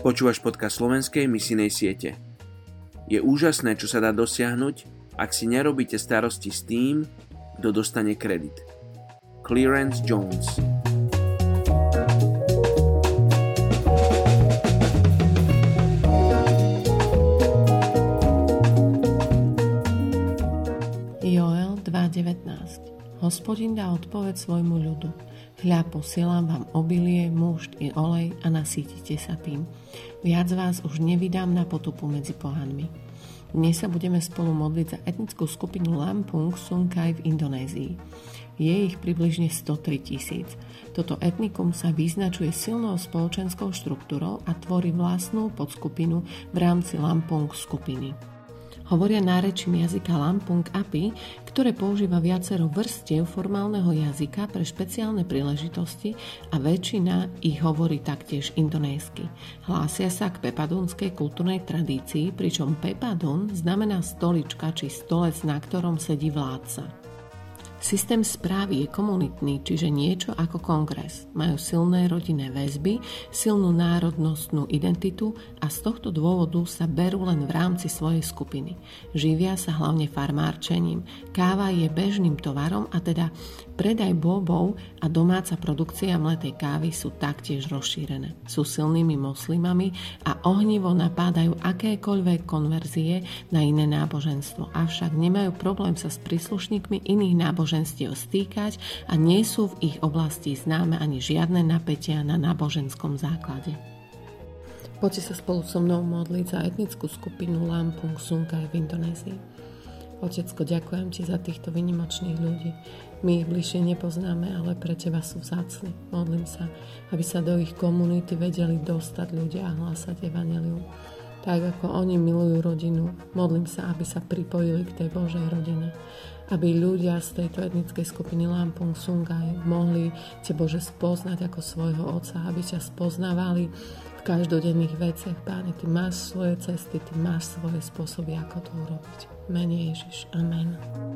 Počúvaš podcast slovenskej misijnej siete. Je úžasné, čo sa dá dosiahnuť, ak si nerobíte starosti s tým, kto dostane kredit. Clarence Jones. Joel 2.19. Hospodin dá odpoveď svojmu ľudu. Hľa, posielam vám obilie, múšt i olej a nasítite sa tým. Viac vás už nevydám na potupu medzi pohanmi. Dnes sa budeme spolu modliť za etnickú skupinu Lampung Sungkai v Indonézii. Je ich približne 103 000. Toto etnikum sa vyznačuje silnou spoločenskou štruktúrou a tvorí vlastnú podskupinu v rámci Lampung skupiny. Hovoria nárečím jazyka Lampung Api, ktoré používa viacero vrstiev formálneho jazyka pre špeciálne príležitosti a väčšina ich hovorí taktiež indonésky. Hlásia sa k pepadunskej kultúrnej tradícii, pričom pepadun znamená stolička či stolec, na ktorom sedí vládca. Systém správy je komunitný, čiže niečo ako kongres. Majú silné rodinné väzby, silnú národnostnú identitu a z tohto dôvodu sa berú len v rámci svojej skupiny. Živia sa hlavne farmárčením. Káva je bežným tovarom a teda predaj bobov a domáca produkcia mletej kávy sú taktiež rozšírené. Sú silnými moslimami a ohnivo napádajú akékoľvek konverzie na iné náboženstvo, avšak nemajú problém sa s príslušníkmi iných náboženstiev stýkať a nie sú v ich oblasti známe ani žiadne napätia na náboženskom základe. Poďte sa spolu so mnou modliť za etnickú skupinu Lampung Sungkai v Indonézii. Otecko, ďakujem Ti za týchto vynimočných ľudí. My ich bližšie nepoznáme, ale pre Teba sú vzácni. Modlím sa, aby sa do ich komunity vedeli dostať ľudia a hlásať evanjelium. Tak ako oni milujú rodinu, modlím sa, aby sa pripojili k tej Božej rodine. Aby ľudia z tejto etnickej skupiny Lampung Sungkai mohli Te, Bože, spoznať ako svojho Otca, aby Ťa spoznávali v každodenných veciach. Páne, Ty máš svoje cesty, Ty máš svoje spôsoby, ako to urobiť. Mene Ježiš. Amen.